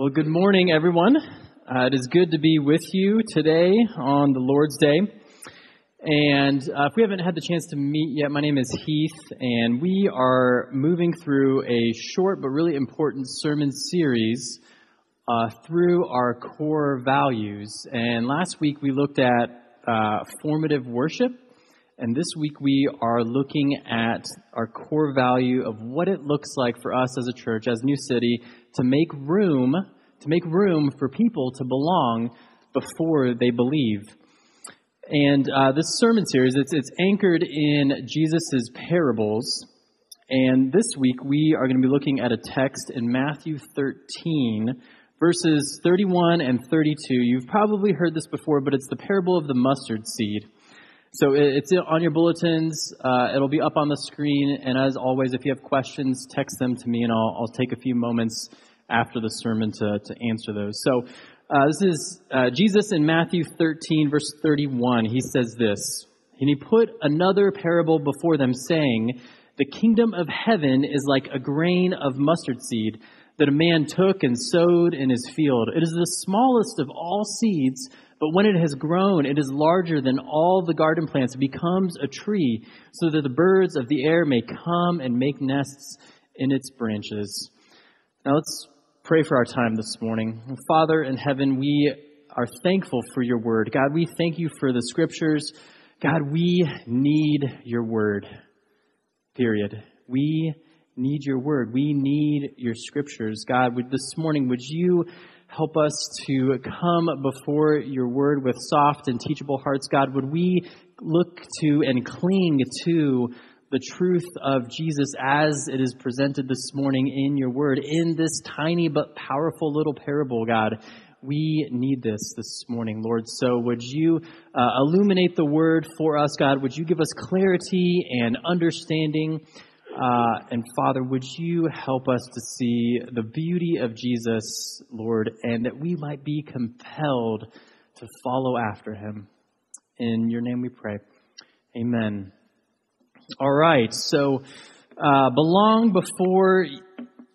Well, good morning, everyone. It is good to be with you today on the Lord's Day. And if we haven't had the chance to meet yet, my name is Heath, and we are moving through a short but really important sermon series through our core values. And last week we looked at formative worship, and this week we are looking at our core value of what it looks like for us as a church, as New City, to make room for people to belong before they believe. And this sermon series, it's anchored in Jesus' parables. And this week we are going to be looking at a text in Matthew 13, verses 31 and 32. You've probably heard this before, but it's the parable of the mustard seed. So it's on your bulletins. It'll be up on the screen. And as always, if you have questions, text them to me, and I'll take a few moments after the sermon to answer those. So this is Jesus in Matthew 13, verse 31. He says this, "And he put another parable before them, saying, 'The kingdom of heaven is like a grain of mustard seed that a man took and sowed in his field. It is the smallest of all seeds, but when it has grown, it is larger than all the garden plants. It becomes a tree, so that the birds of the air may come and make nests in its branches.'" Now let's pray for our time this morning. Father in heaven, we are thankful for your word. God, we thank you for the scriptures. God, we need your word, period. We need your word. We need your scriptures. God, this morning, would you help us to come before your word with soft and teachable hearts. God, would we look to and cling to the truth of Jesus as it is presented this morning in your word, in this tiny but powerful little parable, God. We need this morning, Lord. So would you illuminate the word for us, God? Would you give us clarity and understanding? And Father, would you help us to see the beauty of Jesus, Lord, and that we might be compelled to follow after him. In your name we pray. Amen. All right, so belong before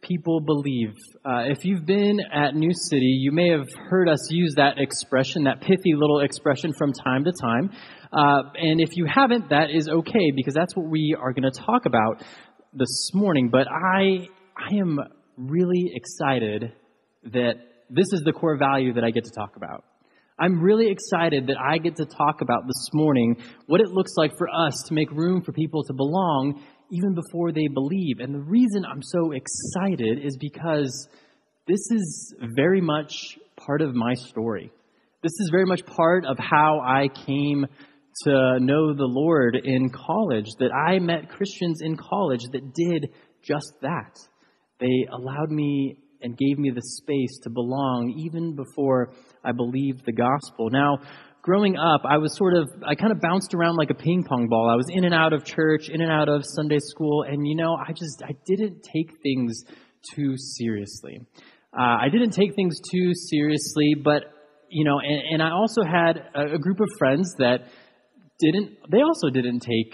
people believe. If you've been at New City, you may have heard us use that expression, that pithy little expression from time to time. And if you haven't, that is okay, because that's what we are going to talk about this morning. But I am really excited that this is the core value that I get to talk about. I'm really excited that I get to talk about this morning what it looks like for us to make room for people to belong even before they believe. And the reason I'm so excited is because this is very much part of my story. This is very much part of how I came to know the Lord in college, that I met Christians in college that did just that. They allowed me and gave me the space to belong even before I believed the gospel. Now, growing up, I kind of bounced around like a ping pong ball. I was in and out of church, in and out of Sunday school, and I didn't take things too seriously. But and I also had a group of friends that didn't take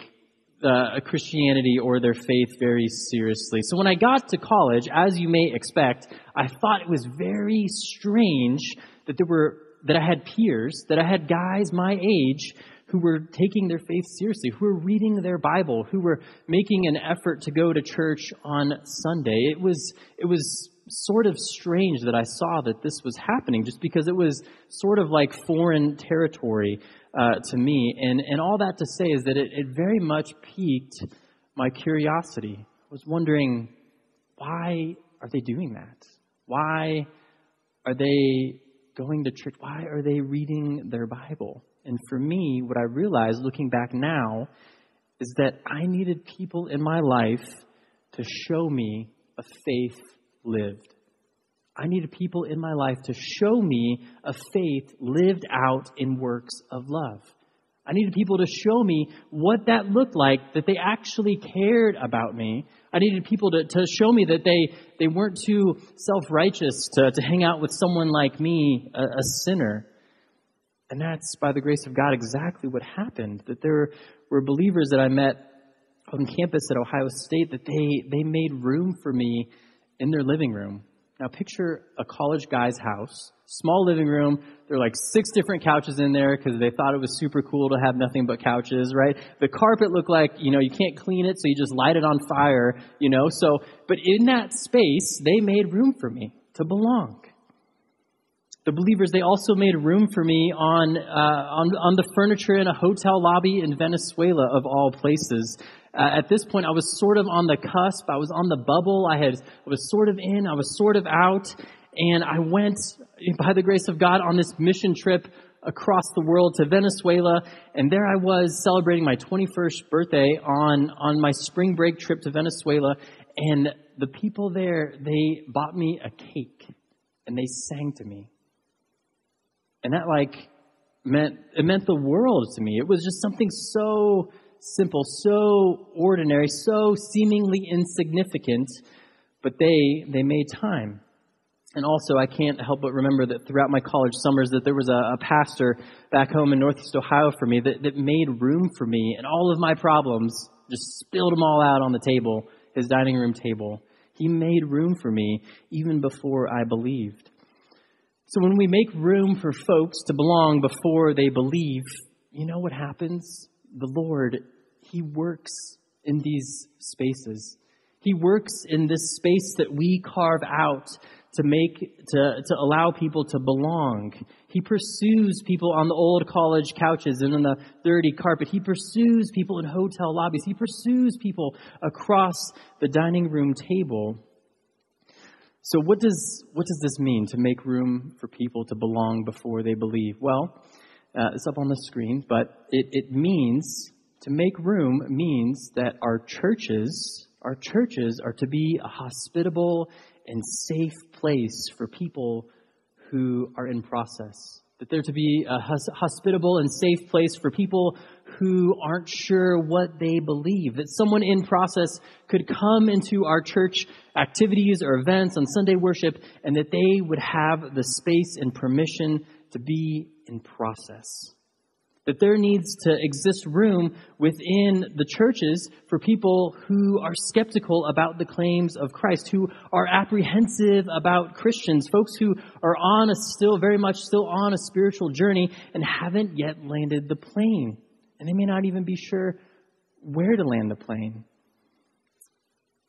Christianity or their faith very seriously. So when I got to college, as you may expect, I thought it was very strange that I had peers, that I had guys my age who were taking their faith seriously, who were reading their Bible, who were making an effort to go to church on Sunday. It was sort of strange that I saw that this was happening, just because it was sort of like foreign territory to me. And all that to say is that it very much piqued my curiosity. I was wondering, why are they doing that? Why are they going to church? Why are they reading their Bible? And for me, what I realized looking back now is that I needed people in my life to show me a faith lived. I needed people in my life to show me a faith lived out in works of love. I needed people to show me what that looked like, that they actually cared about me. I needed people to show me that they weren't too self-righteous to hang out with someone like me, a sinner. And that's, by the grace of God, exactly what happened, that there were believers that I met on campus at Ohio State, that they made room for me in their living room. Now picture a college guy's house, small living room. There are like 6 different couches in there because they thought it was super cool to have nothing but couches, right? The carpet looked like, you can't clean it, so you just light it on fire, So, but in that space, they made room for me to belong. The believers, they also made room for me on the furniture in a hotel lobby in Venezuela, of all places. At this point, I was sort of on the cusp. I was on the bubble. I was sort of in. I was sort of out. And I went, by the grace of God, on this mission trip across the world to Venezuela. And there I was celebrating my 21st birthday on my spring break trip to Venezuela. And the people there, they bought me a cake. And they sang to me. And that meant the world to me. It was just something so simple, so ordinary, so seemingly insignificant, but they made time. And also, I can't help but remember that throughout my college summers that there was a pastor back home in Northeast Ohio for me that made room for me, and all of my problems, just spilled them all out on the table, his dining room table. He made room for me even before I believed. So when we make room for folks to belong before they believe, you know what happens? The Lord, He works in these spaces. He works in this space that we carve out to allow people to belong. He pursues people on the old college couches and on the dirty carpet. He pursues people in hotel lobbies. He pursues people across the dining room table. So what does this mean, to make room for people to belong before they believe? Well, it's up on the screen, but it means, to make room means that our churches are to be a hospitable and safe place for people who are in process. That they're to be a hospitable and safe place for people who aren't sure what they believe. That someone in process could come into our church activities or events on Sunday worship, and that they would have the space and permission to be in process. That there needs to exist room within the churches for people who are skeptical about the claims of Christ, who are apprehensive about Christians, folks who are very much still on a spiritual journey and haven't yet landed the plane. And they may not even be sure where to land the plane.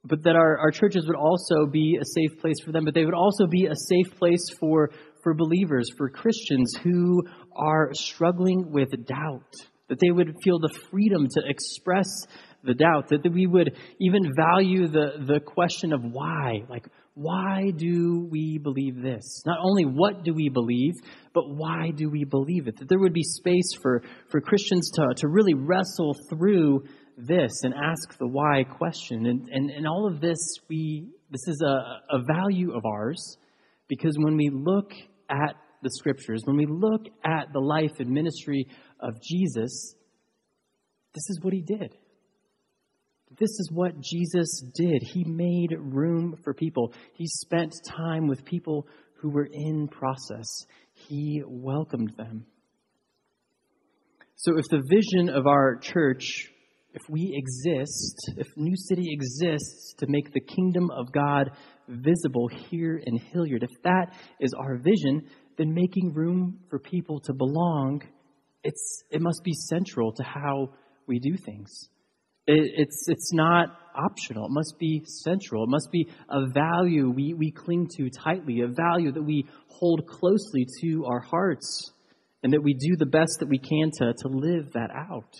But that our churches would also be a safe place for them, but they would also be a safe place for believers, for Christians who are struggling with doubt, that they would feel the freedom to express the doubt, that we would even value the question of why. Like, why do we believe this? Not only what do we believe, but why do we believe it? That there would be space for Christians to really wrestle through this and ask the why question. And all of this, this is a value of ours, because when we look at the scriptures, when we look at the life and ministry of Jesus, this is what he did. This is what Jesus did. He made room for people. He spent time with people who were in process. He welcomed them. So if the vision of our church, if we exist, if New City exists to make the kingdom of God visible here in Hilliard, if that is our vision, then making room for people to belong, it must be central to how we do things. It's not optional. It must be central. It must be a value we cling to tightly, a value that we hold closely to our hearts, and that we do the best that we can to live that out.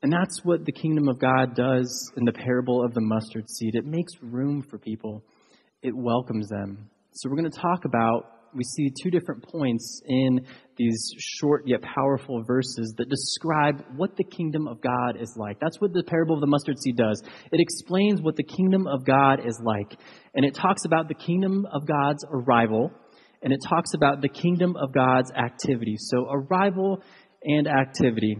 And that's what the kingdom of God does in the parable of the mustard seed. It makes room for people. It welcomes them. So we're going to talk about, we see 2 different points in these short yet powerful verses that describe what the kingdom of God is like. That's what the parable of the mustard seed does. It explains what the kingdom of God is like. And it talks about the kingdom of God's arrival. And it talks about the kingdom of God's activity. So arrival and activity.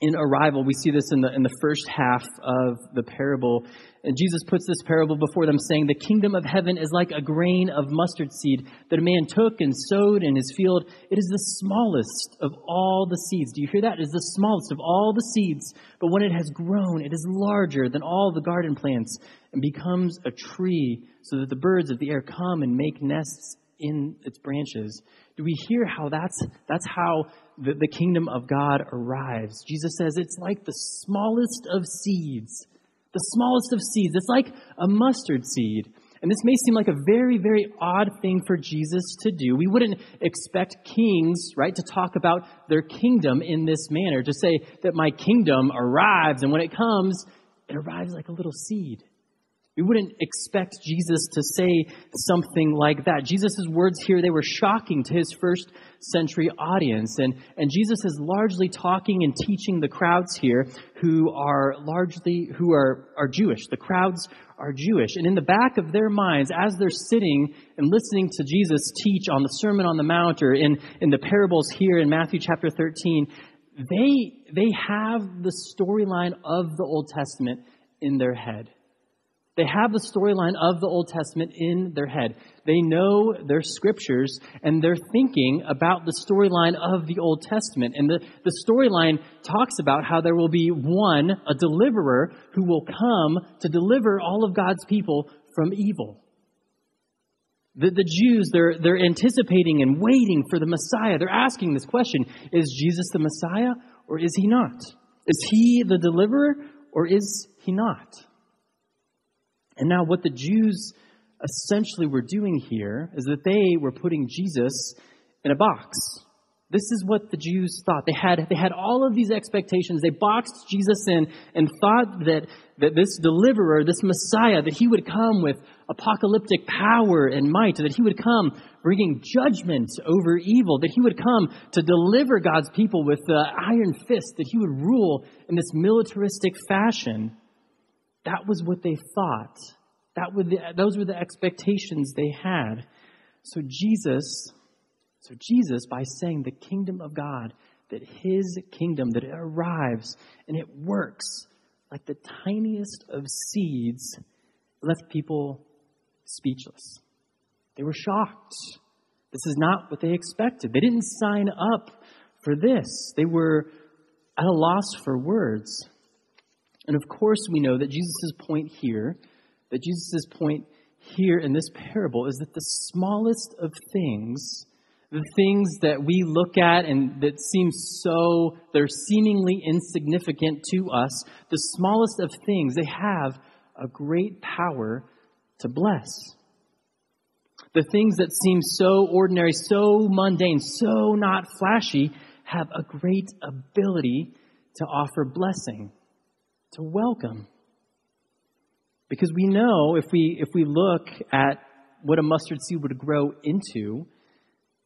in arrival. We see this in the first half of the parable. And Jesus puts this parable before them, saying, "The kingdom of heaven is like a grain of mustard seed that a man took and sowed in his field. It is the smallest of all the seeds." Do you hear that? It is the smallest of all the seeds. But when it has grown, it is larger than all the garden plants and becomes a tree, so that the birds of the air come and make nests in its branches. Do we hear how that's how the kingdom of God arrives? Jesus says it's like the smallest of seeds. The smallest of seeds. It's like a mustard seed. And this may seem like a very, very odd thing for Jesus to do. We wouldn't expect kings, right, to talk about their kingdom in this manner, to say that my kingdom arrives, and when it arrives like a little seed. We wouldn't expect Jesus to say something like that. Jesus' words here, they were shocking to his first century audience. And Jesus is largely talking and teaching the crowds here who are Jewish. The crowds are Jewish. And in the back of their minds, as they're sitting and listening to Jesus teach on the Sermon on the Mount or in the parables here in Matthew chapter 13, they have the storyline of the Old Testament in their head. They have the storyline of the Old Testament in their head. They know their scriptures, and they're thinking about the storyline of the Old Testament. And the storyline talks about how there will be one, a deliverer, who will come to deliver all of God's people from evil. The Jews, they're anticipating and waiting for the Messiah. They're asking this question, is Jesus the Messiah or is he not? Is he the deliverer or is he not? And now what the Jews essentially were doing here is that they were putting Jesus in a box. This is what the Jews thought. They had all of these expectations. They boxed Jesus in and thought that this deliverer, this Messiah, that he would come with apocalyptic power and might, that he would come bringing judgment over evil, that he would come to deliver God's people with the iron fist, that he would rule in this militaristic fashion. That was what they thought. Those were the expectations they had. So Jesus, by saying the kingdom of God, that his kingdom, that it arrives and it works like the tiniest of seeds, left people speechless. They were shocked. This is not what they expected. They didn't sign up for this. They were at a loss for words. And of course we know that Jesus' point here in this parable is that the smallest of things, the things that we look at and that they're seemingly insignificant to us, the smallest of things, they have a great power to bless. The things that seem so ordinary, so mundane, so not flashy, have a great ability to offer blessing, to welcome. Because we know if we look at what a mustard seed would grow into,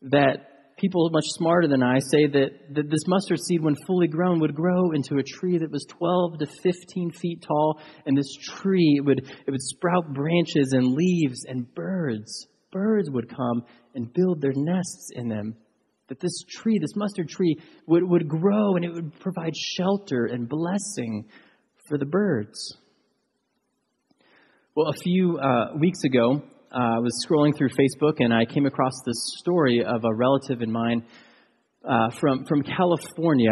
that people much smarter than I say that this mustard seed, when fully grown, would grow into a tree that was 12 to 15 feet tall, and this tree it would sprout branches and leaves, and birds would come and build their nests in them. That this tree, this mustard tree, would grow and it would provide shelter and blessing for the birds. Well, a few weeks ago, I was scrolling through Facebook and I came across this story of a relative of mine from California,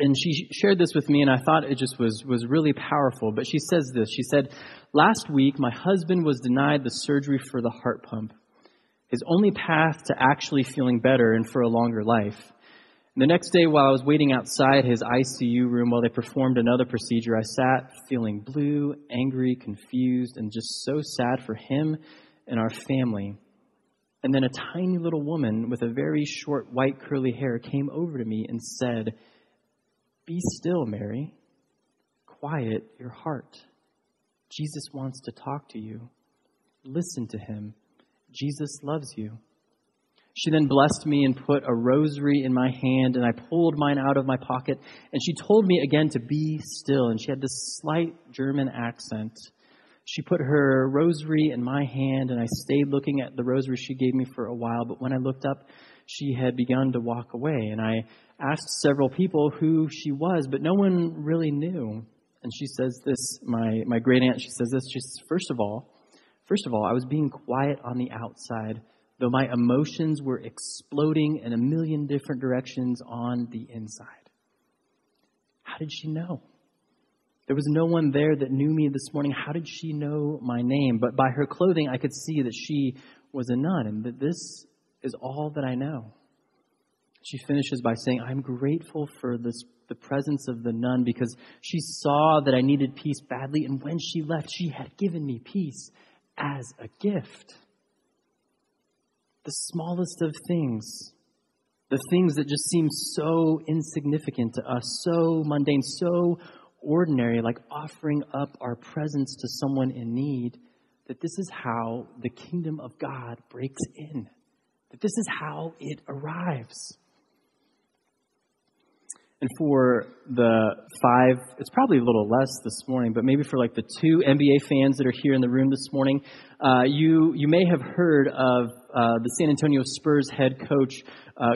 and she shared this with me, and I thought it just was really powerful. But she says this. She said, "Last week, my husband was denied the surgery for the heart pump, his only path to actually feeling better and for a longer life. The next day, while I was waiting outside his ICU room while they performed another procedure, I sat feeling blue, angry, confused, and just so sad for him and our family. And then a tiny little woman with a very short white curly hair came over to me and said, 'Be still, Mary. Quiet your heart. Jesus wants to talk to you. Listen to him. Jesus loves you.' She then blessed me and put a rosary in my hand, and I pulled mine out of my pocket, and she told me again to be still, and she had this slight German accent. She put her rosary in my hand, and I stayed looking at the rosary she gave me for a while. But when I looked up, she had begun to walk away. And I asked several people who she was, but no one really knew. And she says this, my great aunt, she says this, she says, First of all, I was being quiet on the outside, though my emotions were exploding in a million different directions on the inside. How did she know? There was no one there that knew me this morning. How did she know my name? But by her clothing, I could see that she was a nun and that this is all that I know. She finishes by saying, I'm grateful for the presence of the nun because she saw that I needed peace badly. And when she left, she had given me peace as a gift. The smallest of things, the things that just seem so insignificant to us, so mundane, so ordinary, like offering up our presence to someone in need, that this is how the kingdom of God breaks in, that this is how it arrives. And for the five, it's probably a little less this morning, but maybe for like the two NBA fans that are here in the room this morning, you may have heard of the San Antonio Spurs head coach,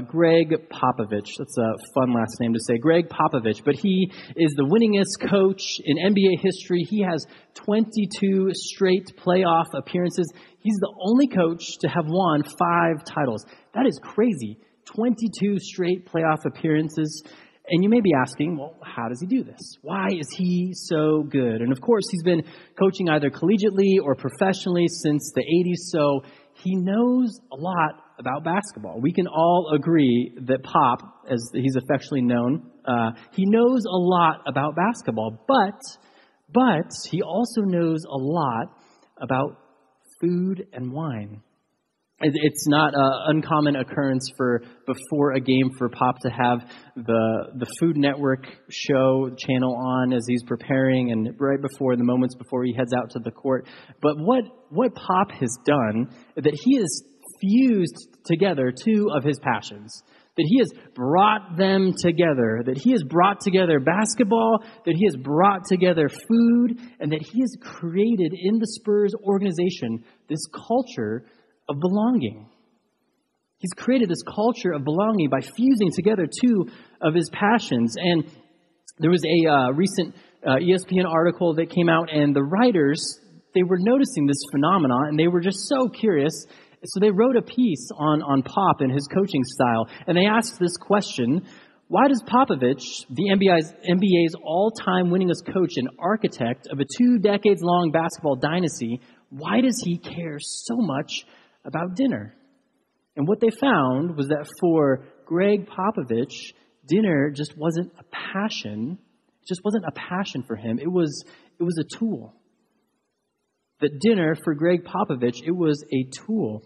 Greg Popovich. That's a fun last name to say, Greg Popovich. But he is the winningest coach in NBA history. He has 22 straight playoff appearances. He's the only coach to have won 5 titles. That is crazy. 22 straight playoff appearances. And you may be asking, well, how does he do this? Why is he so good? And of course, he's been coaching either collegiately or professionally since the 80s, so he knows a lot about basketball. We can all agree that Pop, as he's affectionately known, he knows a lot about basketball, but he also knows a lot about food and wine. It's not an uncommon occurrence before a game for Pop to have the Food Network show channel on as he's preparing and right before the moments before he heads out to the court. But what Pop has done, that he has fused together two of his passions, that he has brought them together, that he has brought together basketball, that he has brought together food, and that he has created in the Spurs organization this culture of belonging. He's created this culture of belonging by fusing together two of his passions. And there was a recent ESPN article that came out, and the writers, they were noticing this phenomenon, and they were just so curious. So they wrote a piece on Pop and his coaching style, and they asked this question: why does Popovich, the NBA's all-time winningest coach and architect of a 2 decades-long basketball dynasty, why does he care so much about dinner? And what they found was that for Greg Popovich, dinner just wasn't a passion. It just wasn't a passion for him. It was a tool. That dinner for Greg Popovich, it was a tool.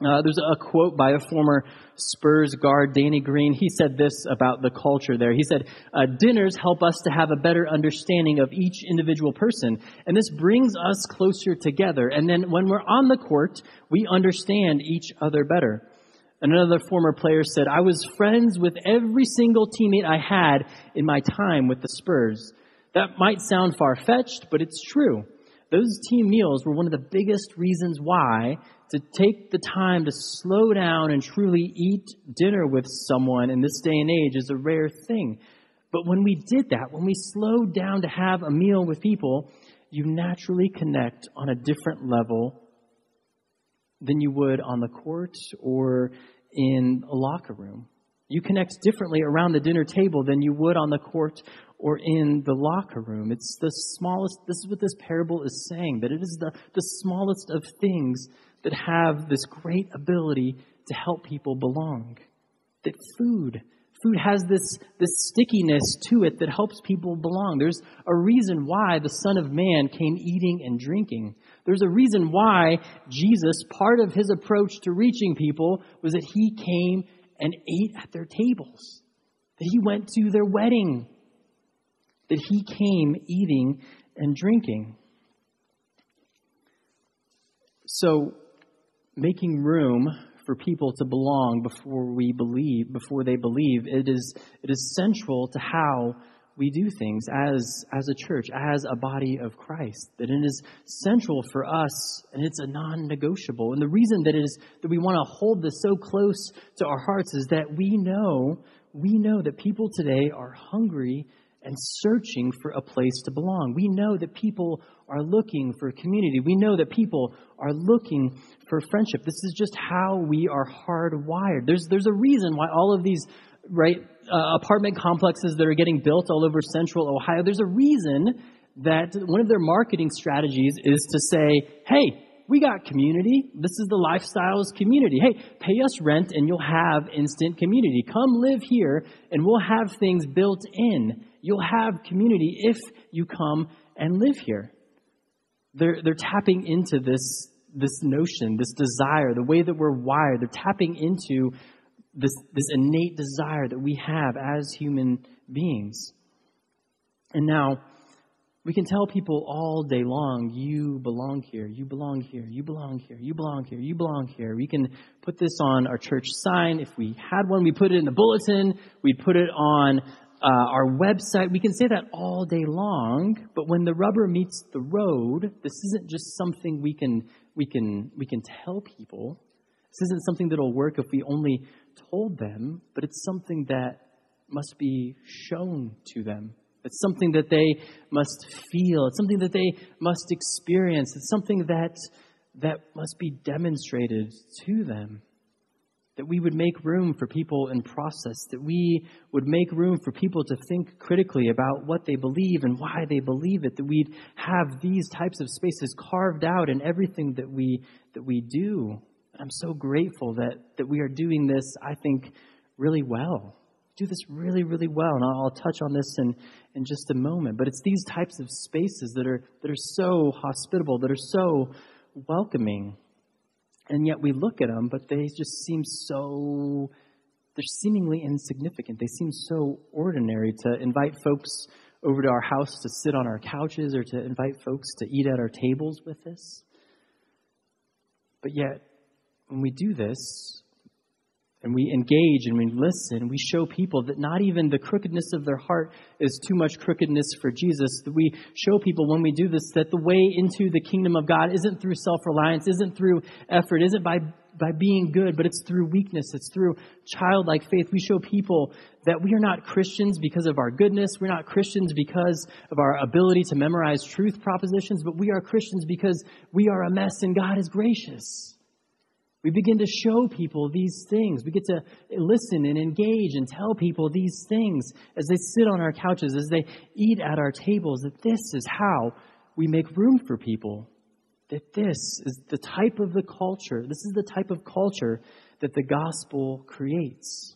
There's a quote by a former Spurs guard, Danny Green. He said this about the culture there. He said, dinners help us to have a better understanding of each individual person, and this brings us closer together. And then when we're on the court, we understand each other better. And another former player said, I was friends with every single teammate I had in my time with the Spurs. That might sound far-fetched, but it's true. Those team meals were one of the biggest reasons why to take the time to slow down and truly eat dinner with someone in this day and age is a rare thing. But when we did that, when we slowed down to have a meal with people, you naturally connect on a different level than you would on the court or in a locker room. You connect differently around the dinner table than you would on the court or in the locker room. It's the smallest. This is what this parable is saying, that it is the smallest of things that have this great ability to help people belong. That food has this stickiness to it that helps people belong. There's a reason why the Son of Man came eating and drinking. There's a reason why Jesus, part of his approach to reaching people was that he came and ate at their tables, that he went to their wedding, that he came eating and drinking. So making room for people to belong before they believe, it is central to how we do things as a church, as a body of Christ, that it is central for us and it's a non-negotiable. And the reason that it is that we want to hold this so close to our hearts is that we know that people today are hungry and searching for a place to belong. We know that people are looking for community. We know that people are looking for friendship. This is just how we are hardwired. There's a reason why all of these apartment complexes that are getting built all over central Ohio, there's a reason that one of their marketing strategies is to say, hey, we got community. This is the Lifestyles community. Hey, pay us rent and you'll have instant community. Come live here and we'll have things built in. You'll have community if you come and live here. They're tapping into this notion, this desire, the way that we're wired. They're tapping into this innate desire that we have as human beings. And now we can tell people all day long, you belong here, you belong here, you belong here, you belong here, you belong here. We can put this on our church sign. If we had one, we put it in the bulletin. We'd put it on our website. We can say that all day long, but when the rubber meets the road, this isn't just something we can tell people. This isn't something that'll work if we only told them, but it's something that must be shown to them. It's something that they must feel. It's something that they must experience. It's something that must be demonstrated to them. That we would make room for people in process, that we would make room for people to think critically about what they believe and why they believe it, that we'd have these types of spaces carved out in everything that we do. And I'm so grateful that we are doing this, I think, really well. Do this really, really well. And I'll touch on this in just a moment. But it's these types of spaces that are so hospitable, that are so welcoming. And yet we look at them, but they just seem so, they're seemingly insignificant. They seem so ordinary to invite folks over to our house to sit on our couches or to invite folks to eat at our tables with us. But yet, when we do this, and we engage and we listen, we show people that not even the crookedness of their heart is too much crookedness for Jesus. That we show people when we do this that the way into the kingdom of God isn't through self-reliance, isn't through effort, isn't by being good, but it's through weakness. It's through childlike faith. We show people that we are not Christians because of our goodness. We're not Christians because of our ability to memorize truth propositions, but we are Christians because we are a mess and God is gracious. We begin to show people these things. We get to listen and engage and tell people these things as they sit on our couches, as they eat at our tables, that this is how we make room for people, that this is the type of the culture. This is the type of culture that the gospel creates.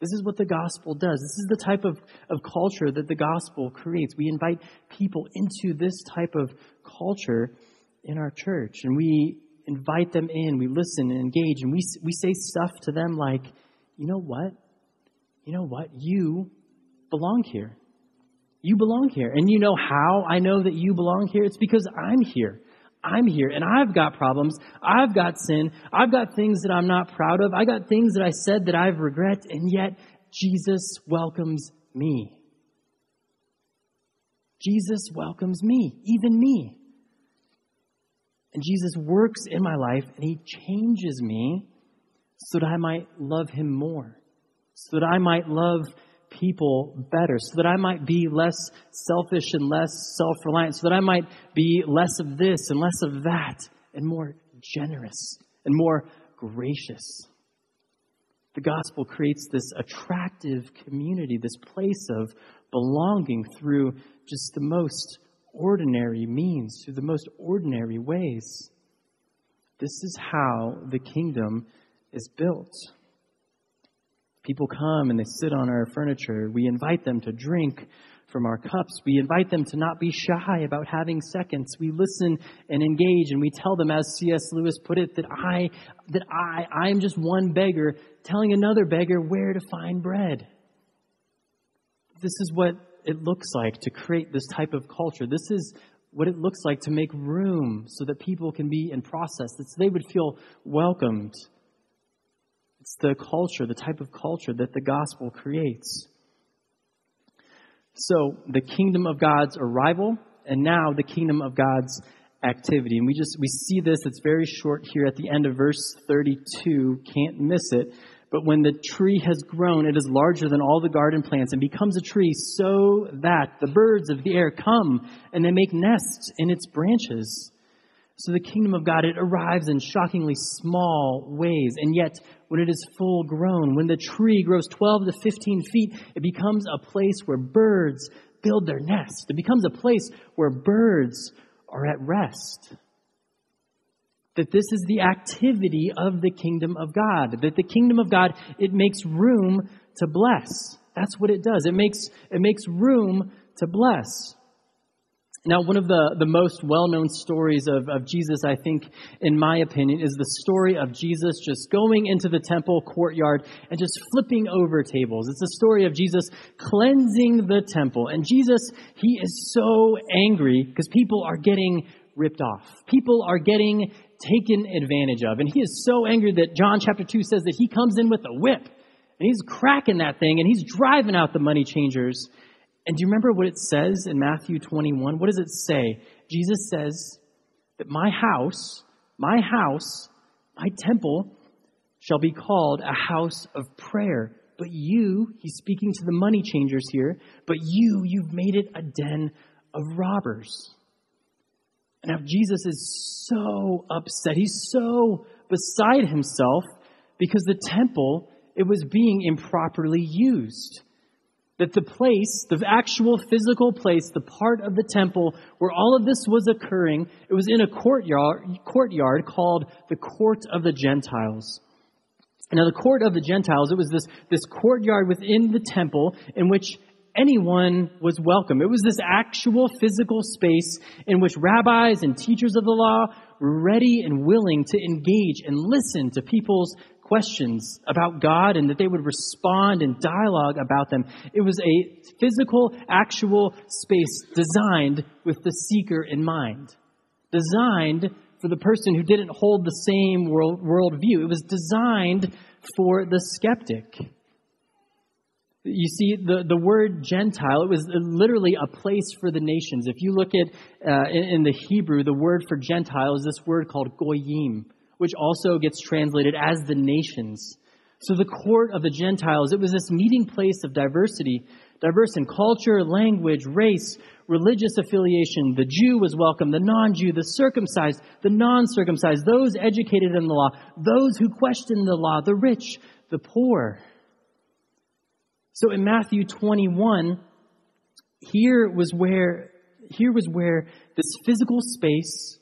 This is what the gospel does. This is the type of culture that the gospel creates. We invite people into this type of culture in our church, and we invite them in, we listen and engage, and we say stuff to them like, you know what, you belong here. You belong here. And you know how I know that you belong here? It's because I'm here. I'm here, and I've got problems. I've got sin. I've got things that I'm not proud of. I got things that I said that I've regret, and yet Jesus welcomes me. Jesus welcomes me, even me. And Jesus works in my life and he changes me so that I might love him more, so that I might love people better, so that I might be less selfish and less self-reliant, so that I might be less of this and less of that and more generous and more gracious. The gospel creates this attractive community, this place of belonging through just the most ordinary means, through the most ordinary ways. This is how the kingdom is built. People come and they sit on our furniture. We invite them to drink from our cups. We invite them to not be shy about having seconds. We listen and engage, and we tell them, as C.S. Lewis put it, that I am just one beggar telling another beggar where to find bread. This is what it looks like to create this type of culture. This is what it looks like to make room so that people can be in process, that they would feel welcomed. It's the culture, the type of culture that the gospel creates. So the kingdom of God's arrival and now the kingdom of God's activity. And we see this. It's very short here at the end of verse 32. Can't miss it. But when the tree has grown, it is larger than all the garden plants and becomes a tree so that the birds of the air come and they make nests in its branches. So the kingdom of God, it arrives in shockingly small ways. And yet, when it is full grown, when the tree grows 12 to 15 feet, it becomes a place where birds build their nest. It becomes a place where birds are at rest. That this is the activity of the kingdom of God. That the kingdom of God, it makes room to bless. That's what it does. It makes room to bless. Now, one of the most well-known stories of Jesus, I think, in my opinion, is the story of Jesus just going into the temple courtyard and just flipping over tables. It's the story of Jesus cleansing the temple. And Jesus, he is so angry because people are getting ripped off. People are getting taken advantage of. And he is so angry that John chapter 2 says that he comes in with a whip and he's cracking that thing and he's driving out the money changers. And do you remember what it says in Matthew 21? What does it say? Jesus says that my house, my temple shall be called a house of prayer. But you, he's speaking to the money changers here, but you've made it a den of robbers. And now Jesus is so upset. He's so beside himself because the temple, it was being improperly used. That the place, the actual physical place, the part of the temple where all of this was occurring, it was in a courtyard called the Court of the Gentiles. Now, the Court of the Gentiles, it was this courtyard within the temple in which anyone was welcome. It was this actual physical space in which rabbis and teachers of the law were ready and willing to engage and listen to people's questions about God and that they would respond and dialogue about them. It was a physical, actual space designed with the seeker in mind, designed for the person who didn't hold the same worldview. It was designed for the skeptic. You see, the word Gentile, it was literally a place for the nations. If you look at in the Hebrew, the word for Gentile is this word called goyim, which also gets translated as the nations. So the Court of the Gentiles, it was this meeting place of diversity, diverse in culture, language, race, religious affiliation. The Jew was welcome, the non-Jew, the circumcised, the non-circumcised, those educated in the law, those who questioned the law, the rich, the poor. So in Matthew 21, here was where this physical space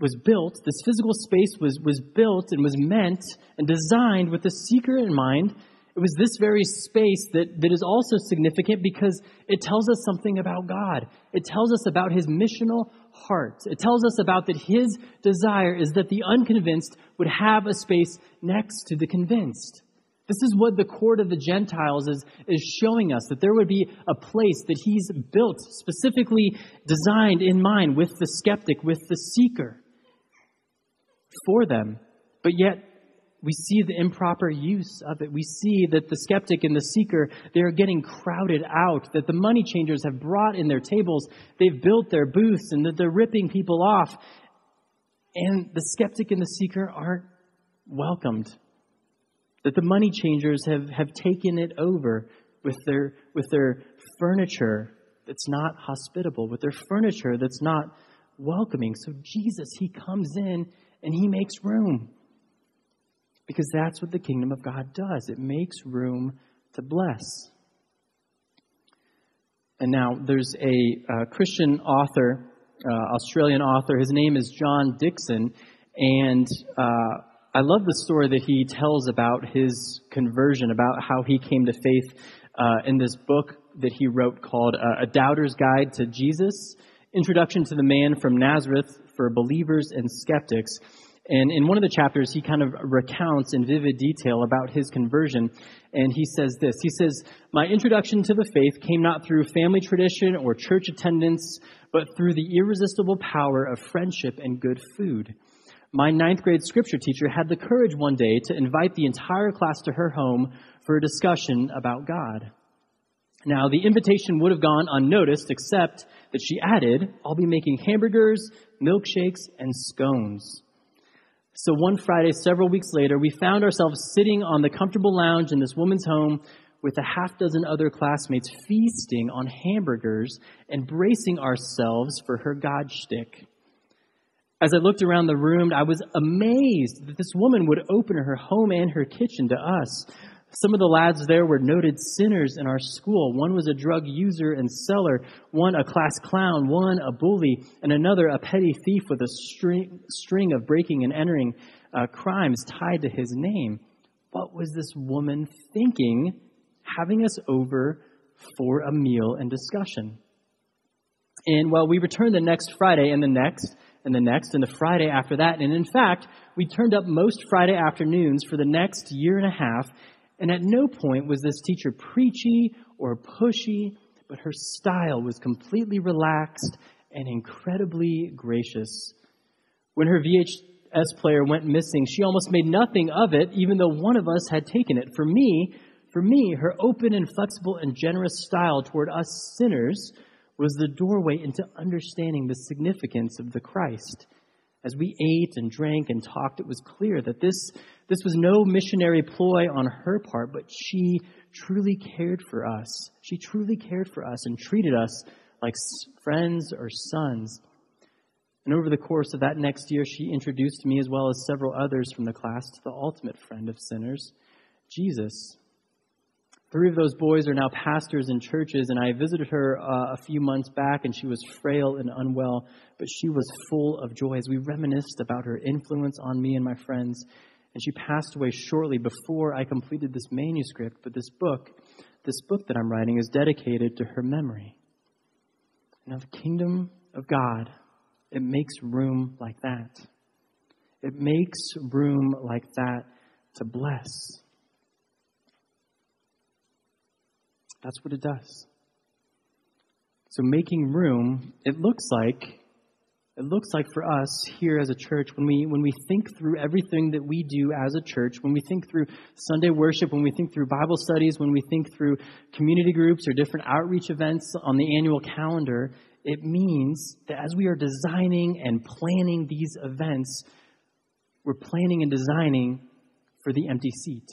was built. This physical space was built and was meant and designed with the seeker in mind. It was this very space that is also significant because it tells us something about God. It tells us about his missional heart. It tells us about that his desire is that the unconvinced would have a space next to the convinced. This is what the Court of the Gentiles is showing us, that there would be a place that he's built, specifically designed in mind with the skeptic, with the seeker, for them. But yet, we see the improper use of it. We see that the skeptic and the seeker, they are getting crowded out, that the money changers have brought in their tables, they've built their booths, and that they're ripping people off. And the skeptic and the seeker aren't welcomed. That the money changers have taken it over with their furniture that's not hospitable, with their furniture that's not welcoming. So Jesus, he comes in and he makes room. Because that's what the kingdom of God does. It makes room to bless. And now there's a Christian author, Australian author. His name is John Dixon. And I love the story that he tells about his conversion, about how he came to faith in this book that he wrote called A Doubter's Guide to Jesus, Introduction to the Man from Nazareth for Believers and Skeptics. And in one of the chapters, he kind of recounts in vivid detail about his conversion. And he says this, he says, "My introduction to the faith came not through family tradition or church attendance, but through the irresistible power of friendship and good food. My 9th grade scripture teacher had the courage one day to invite the entire class to her home for a discussion about God. Now, the invitation would have gone unnoticed, except that she added, I'll be making hamburgers, milkshakes, and scones. So one Friday, several weeks later, we found ourselves sitting on the comfortable lounge in this woman's home with a half dozen other classmates feasting on hamburgers and bracing ourselves for her God shtick. As I looked around the room, I was amazed that this woman would open her home and her kitchen to us. Some of the lads there were noted sinners in our school. One was a drug user and seller, one a class clown, one a bully, and another a petty thief with a string of breaking and entering crimes tied to his name. What was this woman thinking, having us over for a meal and discussion? And well, we returned the next Friday and the next and the next and the Friday after that. And in fact, we turned up most Friday afternoons for the next year and a half. And at no point was this teacher preachy or pushy, but her style was completely relaxed and incredibly gracious. When her VHS player went missing, she almost made nothing of it, even though one of us had taken it. For me, her open and flexible and generous style toward us sinners was the doorway into understanding the significance of the Christ. As we ate and drank and talked, it was clear that this was no missionary ploy on her part, but she truly cared for us. She truly cared for us and treated us like friends or sons. And over the course of that next year, she introduced me as well as several others from the class to the ultimate friend of sinners, Jesus. 3 of those boys are now pastors in churches, and I visited her a few months back, and she was frail and unwell, but she was full of joy as we reminisced about her influence on me and my friends. And she passed away shortly before I completed this manuscript, but this book that I'm writing is dedicated to her memory. Now, the kingdom of God, it makes room like that. It makes room like that to bless. That's what it does. So making room, it looks like for us here as a church, when we think through everything that we do as a church, when we think through Sunday worship, when we think through Bible studies, when we think through community groups or different outreach events on the annual calendar, it means that as we are designing and planning these events, we're planning and designing for the empty seat.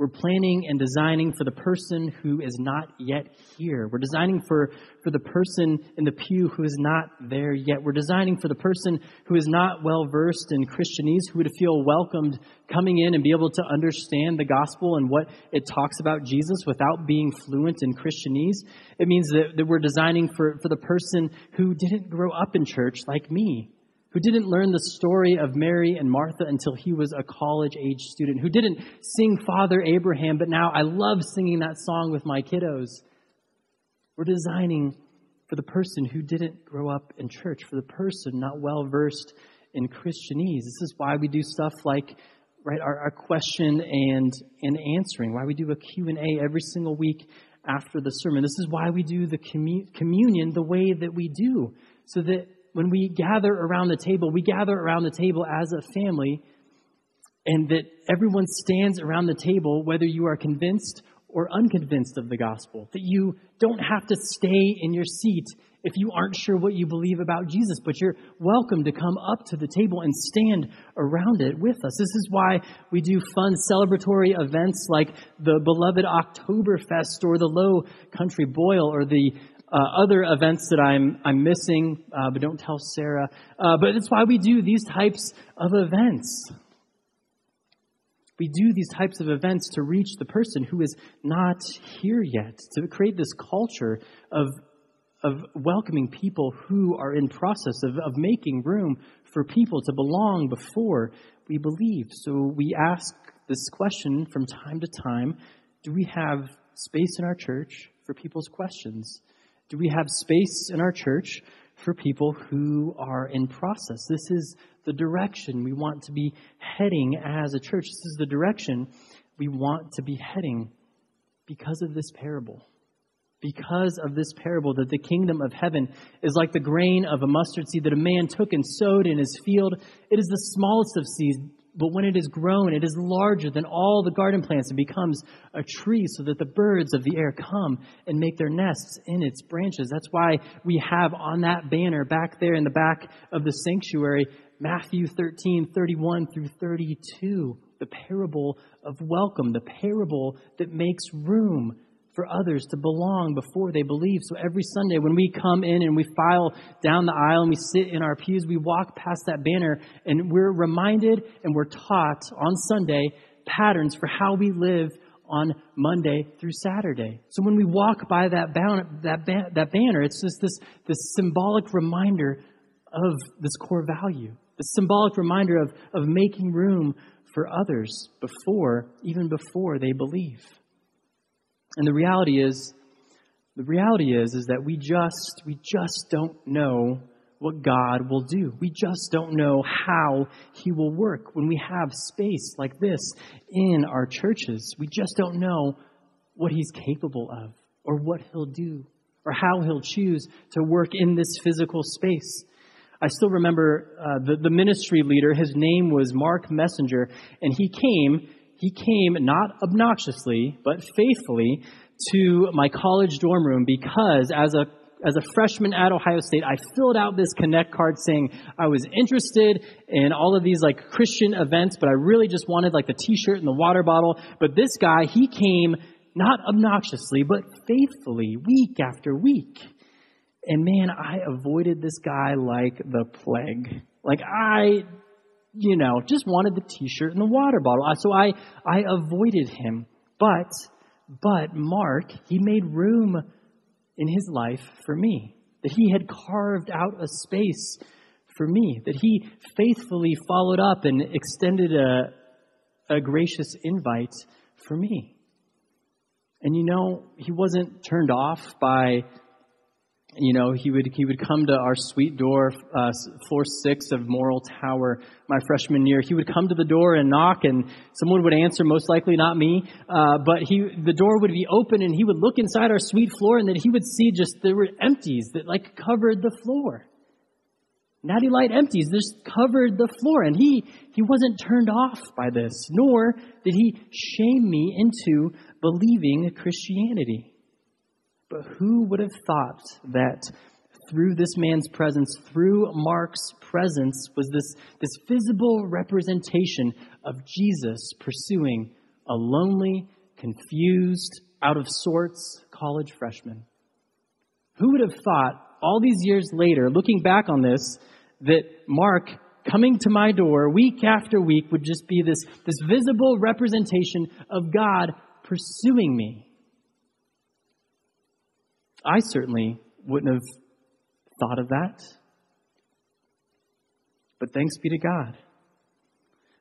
We're planning and designing for the person who is not yet here. We're designing for the person in the pew who is not there yet. We're designing for the person who is not well-versed in Christianese, who would feel welcomed coming in and be able to understand the gospel and what it talks about Jesus without being fluent in Christianese. It means that we're designing for the person who didn't grow up in church like me, who didn't learn the story of Mary and Martha until he was a college-age student, who didn't sing Father Abraham, but now I love singing that song with my kiddos. We're designing for the person who didn't grow up in church, for the person not well-versed in Christianese. This is why we do stuff like our question and answering, why we do a Q&A every single week after the sermon. This is why we do the communion the way that we do, so that when we gather around the table, we gather around the table as a family, and that everyone stands around the table, whether you are convinced or unconvinced of the gospel, that you don't have to stay in your seat if you aren't sure what you believe about Jesus, but you're welcome to come up to the table and stand around it with us. This is why we do fun celebratory events like the beloved Oktoberfest or the Low Country Boil or the other events that I'm missing, but don't tell Sarah. But it's why we do these types of events. We do these types of events to reach the person who is not here yet, to create this culture of welcoming people who are in process of making room for people to belong before we believe. So we ask this question from time to time: do we have space in our church for people's questions? Do we have space in our church for people who are in process? This is the direction we want to be heading as a church. This is the direction we want to be heading because of this parable. Because of this parable, that the kingdom of heaven is like the grain of a mustard seed that a man took and sowed in his field. It is the smallest of seeds, But when it is grown, it is larger than all the garden plants and becomes a tree so that the birds of the air come and make their nests in its branches. That's why we have on that banner back there in the back of the sanctuary, Matthew 13:31-32, the parable of welcome, the parable that makes room for others to belong before they believe. So every Sunday when we come in and we file down the aisle and we sit in our pews, we walk past that banner and we're reminded and we're taught on Sunday patterns for how we live on Monday through Saturday. So when we walk by that banner, it's just this symbolic reminder of this core value, the symbolic reminder of making room for others even before they believe. And the reality is that we just don't know what God will do. We just don't know how He will work when we have space like this in our churches. We just don't know what He's capable of or what He'll do or how He'll choose to work in this physical space. I still remember the ministry leader. His name was Mark Messenger, and he came not obnoxiously, but faithfully to my college dorm room because as a freshman at Ohio State, I filled out this connect card saying I was interested in all of these like Christian events, but I really just wanted like the t-shirt and the water bottle. But this guy, he came not obnoxiously, but faithfully week after week. And man, I avoided this guy like the plague. Like I just wanted the t-shirt and the water bottle. So I avoided him. But Mark, he made room in his life for me. That he had carved out a space for me. That he faithfully followed up and extended a gracious invite for me. And he wasn't turned off by... He would come to our suite door, floor 6 of Morrell Tower, my freshman year. He would come to the door and knock, and someone would answer, most likely not me. But the door would be open, and he would look inside our suite floor, and then he would see just there were empties that like covered the floor. Natty Light empties just covered the floor, and he wasn't turned off by this, nor did he shame me into believing Christianity. But who would have thought that through this man's presence, through Mark's presence, was this visible representation of Jesus pursuing a lonely, confused, out of sorts college freshman? Who would have thought all these years later, looking back on this, that Mark coming to my door week after week would just be this visible representation of God pursuing me? I certainly wouldn't have thought of that. But thanks be to God.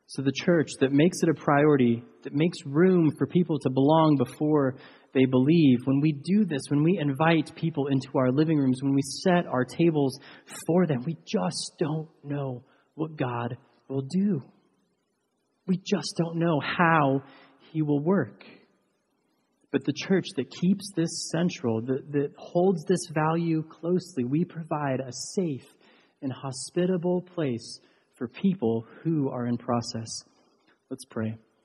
So the church that makes it a priority, that makes room for people to belong before they believe, when we do this, when we invite people into our living rooms, when we set our tables for them, we just don't know what God will do. We just don't know how He will work. But the church that keeps this central, that holds this value closely, we provide a safe and hospitable place for people who are in process. Let's pray.